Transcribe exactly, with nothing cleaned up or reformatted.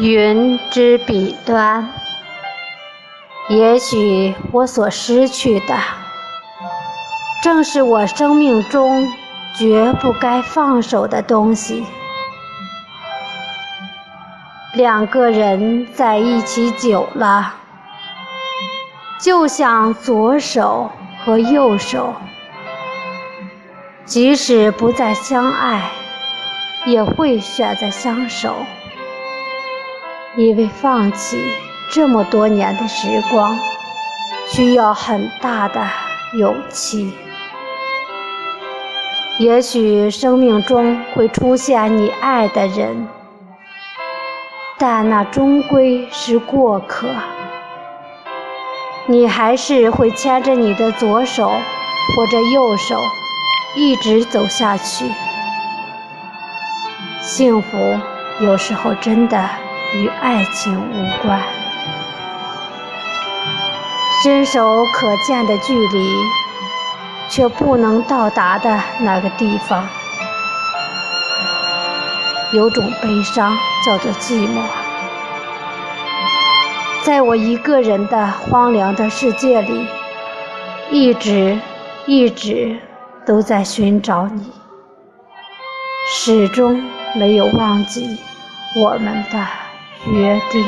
云之彼端，也许我所失去的，正是我生命中绝不该放手的东西。两个人在一起久了，就像左手和右手，即使不再相爱，也会选择相守。因为放弃这么多年的时光，需要很大的勇气。也许生命中会出现你爱的人，但那终归是过客。你还是会牵着你的左手或者右手，一直走下去。幸福有时候真的与爱情无关，伸手可见的距离，却不能到达的那个地方。有种悲伤叫做寂寞，在我一个人的荒凉的世界里，一直一直都在寻找你，始终没有忘记我们的约定。